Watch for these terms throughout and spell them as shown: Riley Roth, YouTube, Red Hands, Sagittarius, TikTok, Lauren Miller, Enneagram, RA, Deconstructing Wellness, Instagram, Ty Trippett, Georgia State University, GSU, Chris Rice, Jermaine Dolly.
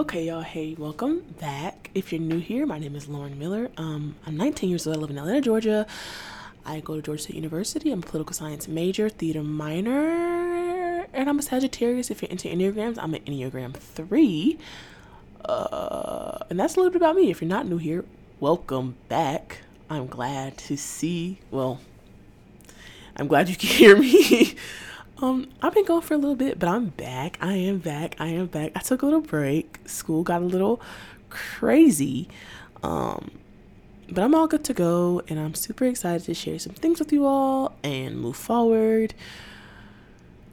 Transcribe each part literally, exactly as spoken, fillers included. Okay, y'all, hey, welcome back. If you're new here, my name is Lauren Miller. Um, I'm nineteen years old. I live in Atlanta, Georgia. I go to Georgia State University. I'm a political science major, theater minor, and I'm a Sagittarius. If you're into Enneagrams, I'm an Enneagram three. Uh, and that's a little bit about me. If you're not new here, welcome back. I'm glad to see, well, I'm glad you can hear me. Um, I've been gone for a little bit, but I'm back. I am back. I am back. I took a little break. School got a little crazy, um, but I'm all good to go, and I'm super excited to share some things with you all and move forward.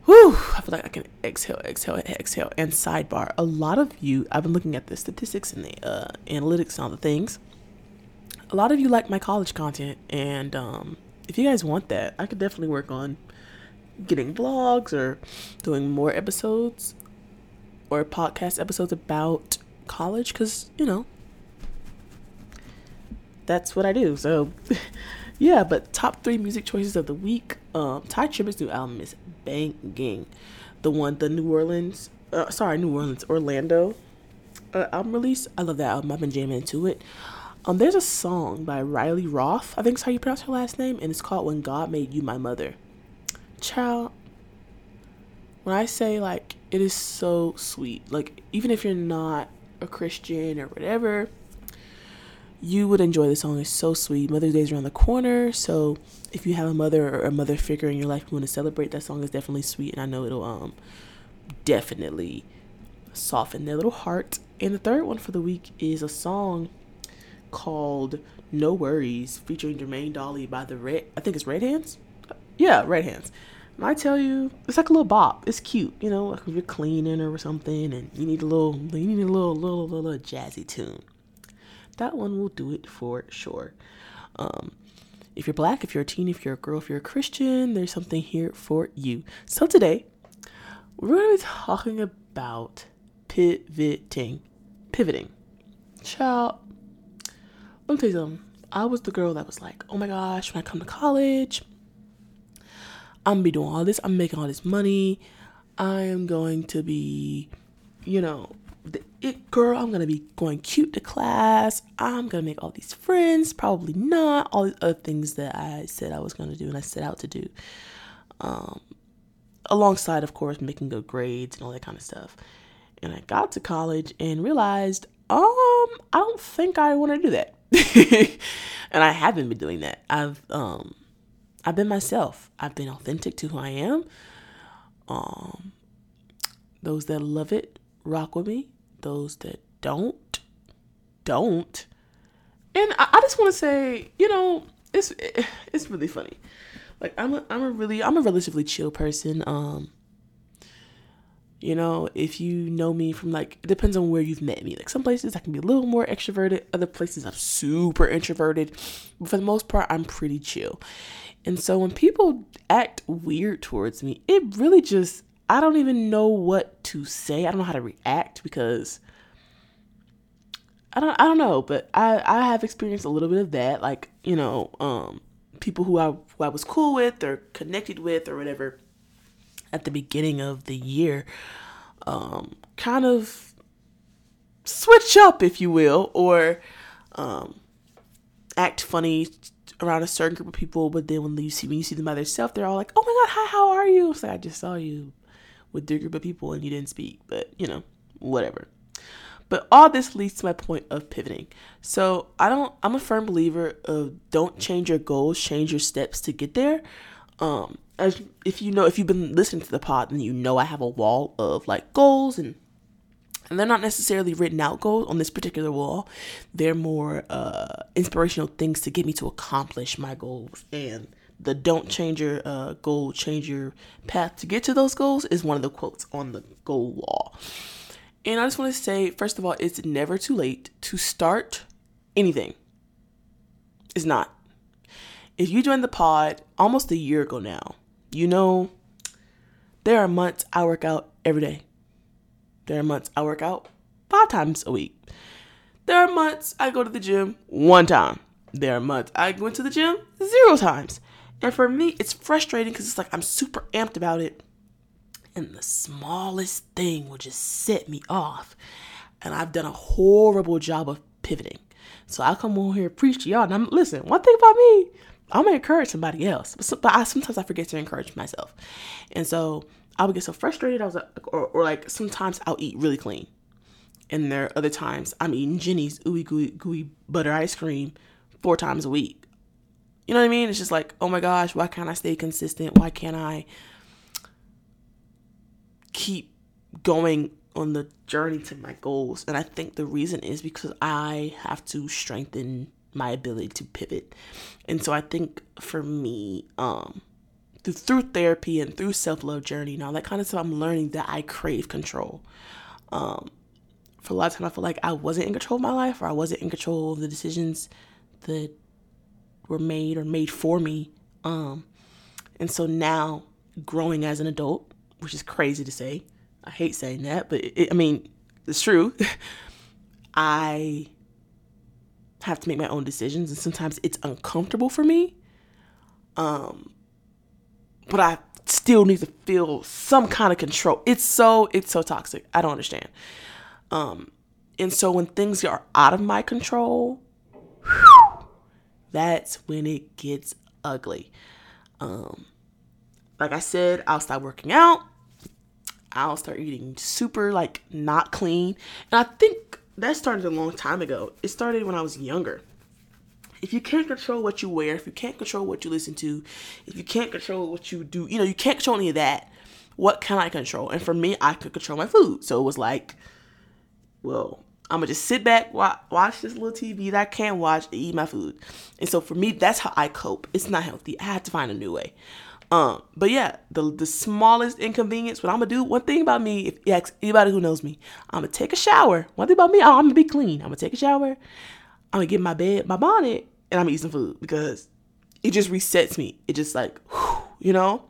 Whew, I feel like I can exhale, exhale, exhale. And sidebar, a lot of you, I've been looking at the statistics and the uh, analytics and all the things. A lot of you like my college content, and um, if you guys want that, I could definitely work on getting vlogs or doing more episodes or podcast episodes about college, because you know that's what I do. So yeah, but top three music choices of the week. um Ty Trippett's new album is banging. The one the New Orleans uh, sorry New Orleans Orlando uh, album release. I love that album. I've been jamming into it. Um there's a song by Riley Roth, I think is how you pronounce her last name, and it's called When God Made You My Mother. Child, when I say, like, it is so sweet. Like, even if you're not a Christian or whatever, you would enjoy the song. It's so sweet. Mother's Day is around the corner, so if you have a mother or a mother figure in your life you want to celebrate, that song is definitely sweet, and I know it'll um definitely soften their little heart. And the third one for the week is a song called No Worries featuring Jermaine Dolly by the Red, I think it's Red Hands. Yeah, Red Hands. And I tell you, it's like a little bop. It's cute, you know, like if you're cleaning or something and you need a little, you need a little, little, little, little jazzy tune. That one will do it for sure. Um, if you're black, if you're a teen, if you're a girl, if you're a Christian, there's something here for you. So today, we're going to be talking about pivoting. Pivoting. Child, let me tell you something. I was the girl that was like, oh my gosh, when I come to college, I'm gonna be doing all this. I'm making all this money. I am going to be, you know, the it girl. I'm gonna be going cute to class. I'm gonna make all these friends. Probably not. All these other things that I said I was gonna do and I set out to do. Um, alongside, of course, making good grades and all that kind of stuff. And I got to college and realized, um, I don't think I want to do that. And I haven't been doing that. I've, um. I've been myself. I've been authentic to who I am. Um, those that love it, rock with me. Those that don't, don't. And I, I just want to say, you know, it's it, it's really funny. Like I'm a, I'm a really I'm a relatively chill person. Um, you know, if you know me from like, it depends on where you've met me. Like some places I can be a little more extroverted. Other places I'm super introverted. But for the most part, I'm pretty chill. And so when people act weird towards me, it really just, I don't even know what to say. I don't know how to react because I don't, I don't know, but I, I have experienced a little bit of that. Like, you know, um, people who I, who I was cool with or connected with or whatever at the beginning of the year, um, kind of switch up, if you will, or, um, act funny around a certain group of people, but then when you see when you see them by themselves, they're all like, "Oh my God, hi, how are you?" It's like I just saw you with your group of people and you didn't speak, but you know, whatever. But all this leads to my point of pivoting. So I don't. I'm a firm believer of don't change your goals, change your steps to get there. Um, as if you know, if you've been listening to the pod, then you know I have a wall of like goals, and and they're not necessarily written out goals on this particular wall. They're more uh, inspirational things to get me to accomplish my goals. And the don't change your uh, goal, change your path to get to those goals is one of the quotes on the goal wall. And I just want to say, first of all, it's never too late to start anything. It's not. If you joined the pod almost a year ago now, you know, there are months I work out every day. There are months I work out five times a week. There are months I go to the gym one time. There are months I went to the gym zero times. And for me, it's frustrating because it's like I'm super amped about it. And the smallest thing will just set me off. and I've done a horrible job of pivoting. So I come on here, preach to y'all, and I'm listen, one thing about me, I'm going to encourage somebody else, but, but I, sometimes I forget to encourage myself. And so I would get so frustrated. I was like, or, or like sometimes I'll eat really clean. And there are other times I'm eating Jenny's ooey gooey gooey butter ice cream four times a week. You know what I mean? It's just like, oh my gosh, why can't I stay consistent? Why can't I keep going on the journey to my goals? And I think the reason is because I have to strengthen my ability to pivot. And so I think for me, um, through, through therapy and through self-love journey and all that kind of stuff, I'm learning that I crave control. Um, for a lot of time, I feel like I wasn't in control of my life, or I wasn't in control of the decisions that were made or made for me. Um, and so now growing as an adult, which is crazy to say, I hate saying that, but it, I mean, it's true. I have to make my own decisions, and sometimes it's uncomfortable for me. Um, but I still need to feel some kind of control. It's so, it's so toxic. I don't understand. Um, and so when things are out of my control, whew, that's when it gets ugly. Um, like I said, I'll start working out. I'll start eating super, like, not clean. And I think that started a long time ago. It started when I was younger. If you can't control what you wear, if you can't control what you listen to, if you can't control what you do, you know, you can't control any of that, what can I control? And for me, I could control my food. So it was like, well, I'm going to just sit back, watch, watch this little T V that I can watch, and eat my food. And so for me, that's how I cope. It's not healthy. I had to find a new way. Um, but yeah, the the smallest inconvenience, what I'm gonna do, one thing about me, if you ask anybody who knows me, I'm gonna take a shower. One thing about me, I'm gonna be clean. I'm gonna take a shower. I'm gonna get in my bed, my bonnet, and I'm gonna eat some food because it just resets me. It just like, whew, you know,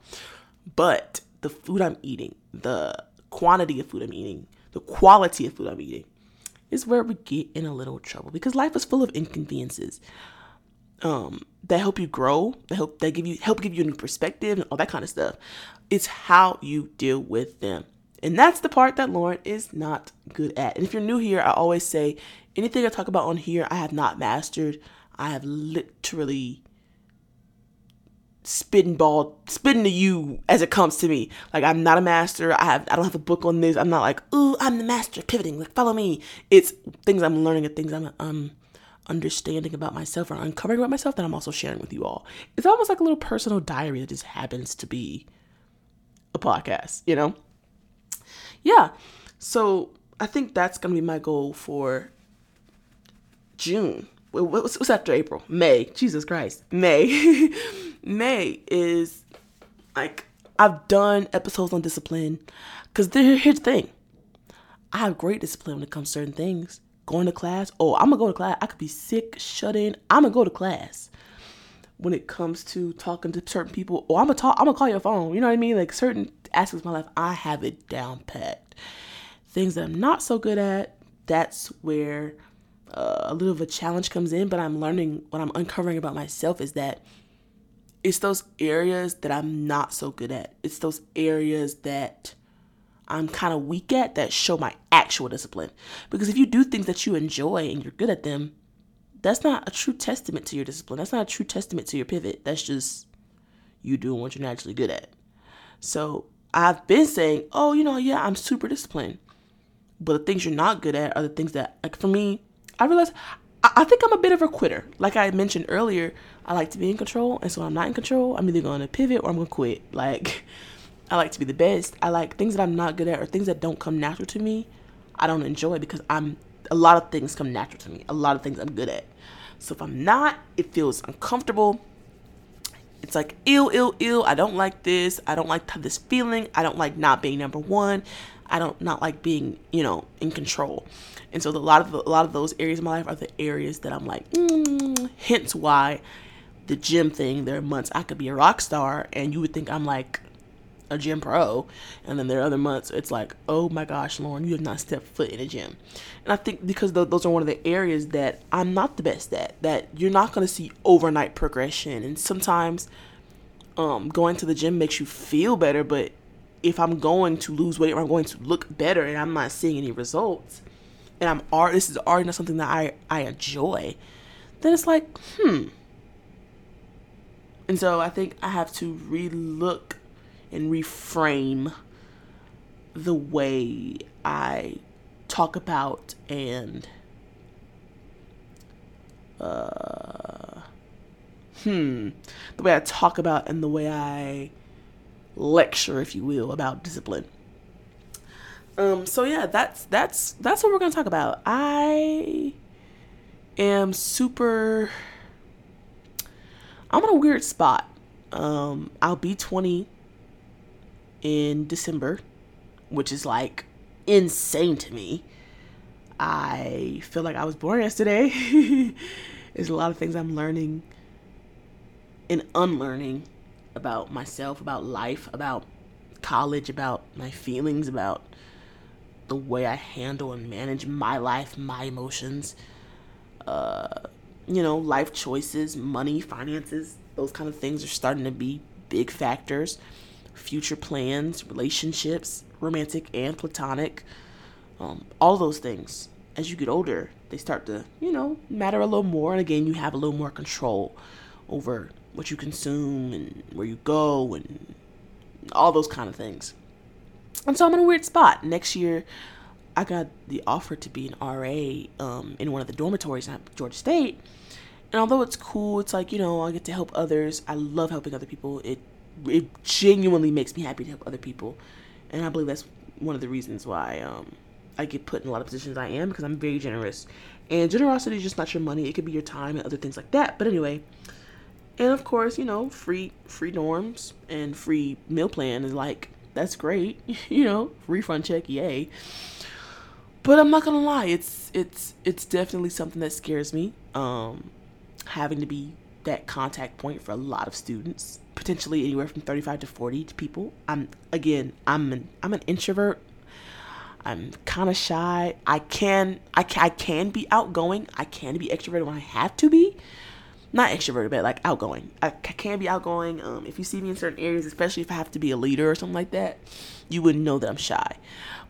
but the food I'm eating, the quantity of food I'm eating, the quality of food I'm eating is where we get in a little trouble because life is full of inconveniences. Um, that help you grow, that help that give you help give you a new perspective and all that kind of stuff. It's how you deal with them. And that's the part that Lauren is not good at. And if you're new here, I always say anything I talk about on here, I have not mastered. I have literally spitting ball, spitting to you as it comes to me. Like I'm not a master. I have I don't have a book on this. I'm not like, ooh, I'm the master of pivoting. Like follow me. It's things I'm learning and things I'm um understanding about myself or uncovering about myself that I'm also sharing with you all. It's almost like a little personal diary that just happens to be a podcast, you know? Yeah. So I think that's going to be my goal for June. What's, what's after April? May. Jesus Christ. May. May is like, I've done episodes on discipline because here's the thing. I have great discipline when it comes to certain things. Going to class. Oh, I'm gonna go to class. I could be sick, shut in. I'm gonna go to class. When it comes to talking to certain people, oh, I'm gonna talk. I'm gonna call your phone. You know what I mean? Like certain aspects of my life, I have it down packed. Things that I'm not so good at. That's where uh, a little of a challenge comes in. But I'm learning. What I'm uncovering about myself is that it's those areas that I'm not so good at. It's those areas that I'm kind of weak at that show my actual discipline. Because if you do things that you enjoy and you're good at them, that's not a true testament to your discipline. That's not a true testament to your pivot. That's just you doing what you're naturally good at. So I've been saying, oh, you know, yeah, I'm super disciplined. But the things you're not good at are the things that, like for me, I realized I, I think I'm a bit of a quitter. Like I mentioned earlier, I like to be in control. And so when I'm not in control, I'm either going to pivot or I'm going to quit. Like I like to be the best. I like things that I'm not good at or things that don't come natural to me. I don't enjoy because I'm a lot of things come natural to me. A lot of things I'm good at. So if I'm not, it feels uncomfortable. It's like, ew, ew, ew. I don't like this. I don't like this feeling. I don't like not being number one. I don't not like being, you know, in control. And so the, a lot of the, a lot of those areas of my life are the areas that I'm like, mm, hence why the gym thing. There are months I could be a rock star and you would think I'm like a gym pro, and then there are other months it's like, oh my gosh, Lauren, you have not stepped foot in a gym. And I think because th- those are one of the areas that I'm not the best at, that you're not going to see overnight progression. And sometimes um going to the gym makes you feel better, but if I'm going to lose weight or I'm going to look better and I'm not seeing any results, and I'm art, this is art, not something that I, I enjoy, then it's like, hmm. And so I think I have to relook and reframe the way I talk about and uh, hmm, the way I talk about and the way I lecture, if you will, about discipline. Um, so yeah, that's, that's, that's what we're going to talk about. I am super, I'm in a weird spot. Um, I'll be twenty in December, which is like insane to me. I feel like I was born yesterday. There's a lot of things I'm learning and unlearning about myself, about life, about college, about my feelings, about the way I handle and manage my life, my emotions, uh, you know, life choices, money, finances, those kind of things are starting to be big factors. Future plans, relationships, romantic and platonic, um, all those things. As you get older, they start to, you know, matter a little more. And again, you have a little more control over what you consume and where you go and all those kind of things. And so I'm in a weird spot. Next year, I got the offer to be an R A um, in one of the dormitories at Georgia State. And although it's cool, it's like, you know, I get to help others. I love helping other people. It It genuinely makes me happy to help other people. And I believe that's one of the reasons why um, I get put in a lot of positions I am, because I'm very generous. And generosity is just not your money. It could be your time and other things like that. But anyway, and of course, you know, free free dorms and free meal plan is like, that's great. You know, refund check, yay. But I'm not going to lie. It's, it's, it's definitely something that scares me, um, having to be that contact point for a lot of students. Potentially anywhere from thirty-five to forty people. I'm again, I'm an, I'm an introvert. I'm kind of shy. I can, I can, I can be outgoing. I can be extroverted when I have to be. Not extroverted, but like outgoing. I can be outgoing. Um, if you see me in certain areas, especially if I have to be a leader or something like that, you wouldn't know that I'm shy.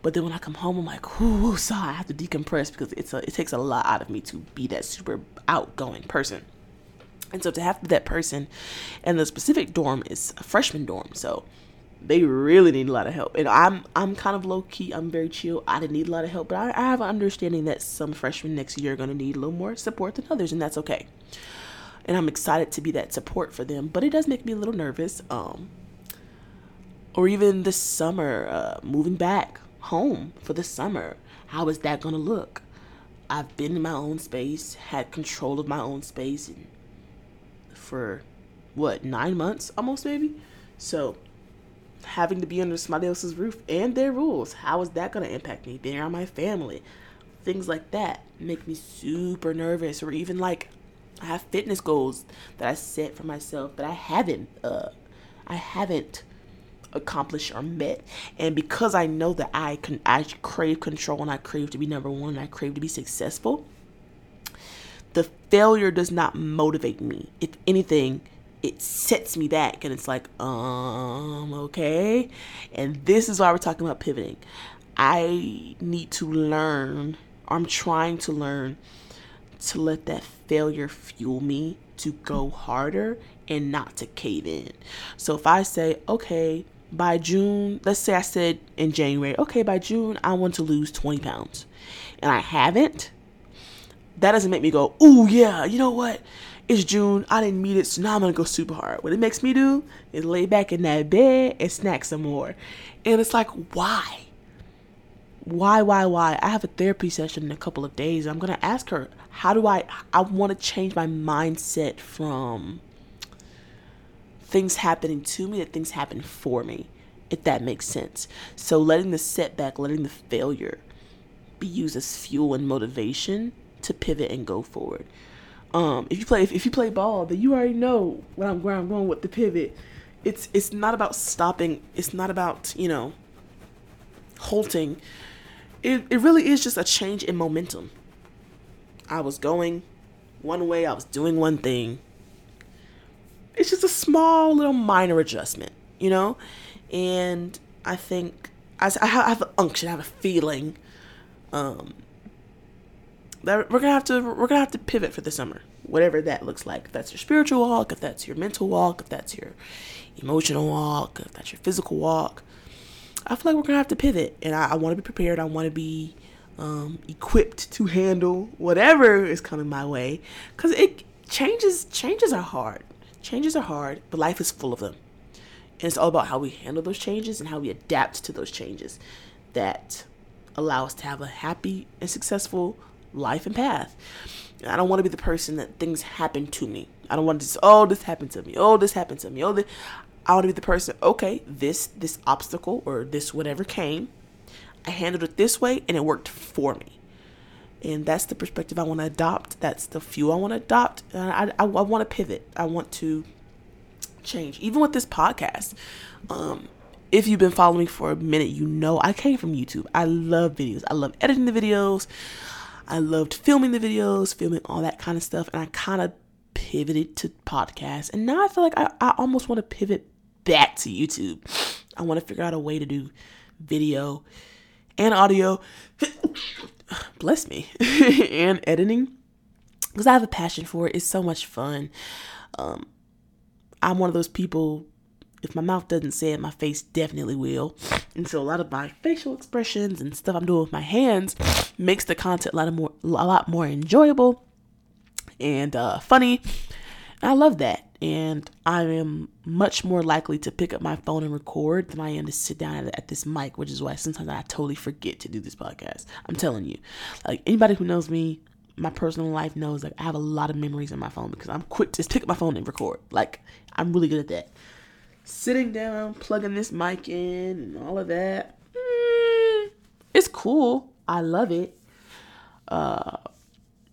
But then when I come home, I'm like, ooh, sorry, I have to decompress because it's a, it takes a lot out of me to be that super outgoing person. And so to have that person, and the specific dorm is a freshman dorm, so they really need a lot of help. And I'm I'm kind of low key. I'm very chill. I didn't need a lot of help, but I, I have an understanding that some freshmen next year are going to need a little more support than others, and that's okay. And I'm excited to be that support for them, but it does make me a little nervous. Um, or even this summer, uh, moving back home for the summer, how is that going to look? I've been in my own space, had control of my own space, and for what, nine months almost maybe, so having to be under somebody else's roof and their rules, how is that going to impact me? Being around my family, things like that make me super nervous. Or even like, I have fitness goals that I set for myself that I haven't uh I haven't accomplished or met, and because I know that I can I crave control, and I crave to be number one, and I crave to be successful, the failure does not motivate me. If anything, it sets me back, and it's like, um, okay. And this is why we're talking about pivoting. I need to learn, or I'm trying to learn, to let that failure fuel me to go harder and not to cave in. So if I say, okay, by June, let's say I said in January, okay, by June, I want to lose twenty pounds, and I haven't, that doesn't make me go, ooh, yeah, you know what? It's June. I didn't meet it, so now I'm going to go super hard. What it makes me do is lay back in that bed and snack some more. And it's like, why? Why, why, why? I have a therapy session in a couple of days. I'm going to ask her, how do I, I want to change my mindset from things happening to me to things happen for me, if that makes sense. So letting the setback, letting the failure be used as fuel and motivation to pivot and go forward. Um, if you play, if, if you play ball, then you already know where I'm, where I'm going with the pivot. It's, it's not about stopping. It's not about, you know, halting. It, it really is just a change in momentum. I was going one way. I was doing one thing. It's just a small little minor adjustment, you know? And I think I, I have an unction, I have a feeling, um, that we're gonna have to we're gonna have to pivot for the summer, whatever that looks like. If that's your spiritual walk, if that's your mental walk, if that's your emotional walk, if that's your physical walk, I feel like we're gonna have to pivot, and I, I want to be prepared. I want to be um, equipped to handle whatever is coming my way, because it changes. Changes are hard. Changes are hard, but life is full of them, and it's all about how we handle those changes and how we adapt to those changes that allow us to have a happy and successful life and path. I don't want to be the person that things happen to me. I don't want to just, oh, this happened to me. Oh, this happened to me. Oh, this. I want to be the person, okay, this this obstacle or this whatever came, I handled it this way and it worked for me. And that's the perspective I want to adopt. That's the view I want to adopt. And I, I, I want to pivot. I want to change. Even with this podcast, um, if you've been following me for a minute, you know I came from YouTube. I love videos. I love editing the videos. I loved filming the videos, filming all that kind of stuff. And I kind of pivoted to podcasts. And now I feel like I, I almost want to pivot back to YouTube. I want to figure out a way to do video and audio. Bless me. And editing. Because I have a passion for it. It's so much fun. Um, I'm one of those people, if my mouth doesn't say it, my face definitely will. And so a lot of my facial expressions and stuff I'm doing with my hands makes the content a lot of more, a lot more enjoyable and uh, funny. And I love that. And I am much more likely to pick up my phone and record than I am to sit down at, at this mic, which is why sometimes I totally forget to do this podcast. I'm telling you, like, anybody who knows me, my personal life knows that I have a lot of memories in my phone because I'm quick to just pick up my phone and record. Like, I'm really good at that. Sitting down, plugging this mic in and all of that. Mm, it's cool. I love it. Uh,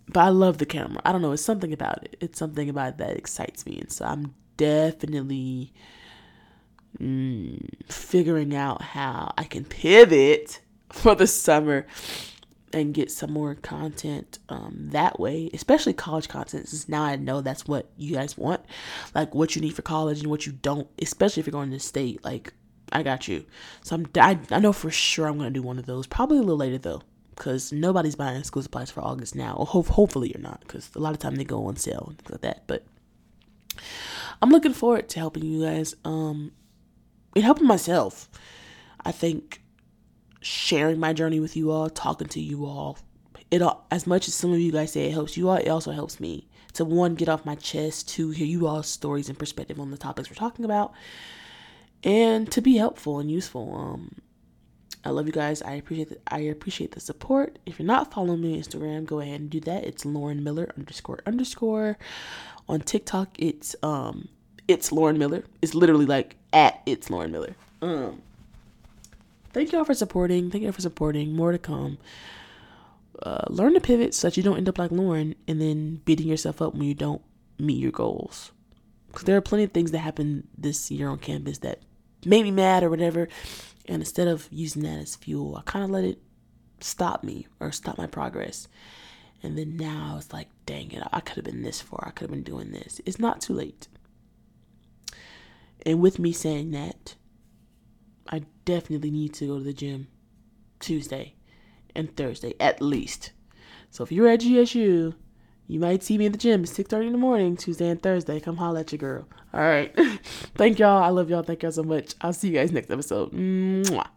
but I love the camera. I don't know. It's something about it. It's something about it that excites me. And so I'm definitely mm, figuring out how I can pivot for the summer and get some more content um, that way, especially college content, since now I know that's what you guys want, like what you need for college and what you don't, especially if you're going to state, like, I got you. So I'm, I, I know for sure I'm going to do one of those, probably a little later though, because nobody's buying school supplies for August now, or ho- hopefully you're not, because a lot of time they go on sale and things like that, but I'm looking forward to helping you guys, um, and helping myself. I think sharing my journey with you all, talking to you all, it all, as much as some of you guys say it helps you all, it also helps me to, one, get off my chest, to hear you all's stories and perspective on the topics we're talking about, and to be helpful and useful. Um, I love you guys. I appreciate the, I appreciate the support. If you're not following me on Instagram, go ahead and do that. It's Lauren Miller underscore underscore. On TikTok, it's um, it's Lauren Miller. It's literally like at it's Lauren Miller. Um. Thank y'all for supporting. Thank y'all for supporting. More to come. Uh, learn to pivot so that you don't end up like Lauren and then beating yourself up when you don't meet your goals. Because there are plenty of things that happened this year on campus that made me mad or whatever. And instead of using that as fuel, I kind of let it stop me or stop my progress. And then now I was like, dang it, I could have been this far. I could have been doing this. It's not too late. And with me saying that, I definitely need to go to the gym Tuesday and Thursday, at least. So if you're at G S U, you might see me at the gym at six thirty in the morning, Tuesday and Thursday. Come holler at your girl. All right. Thank y'all. I love y'all. Thank y'all so much. I'll see you guys next episode. Mwah.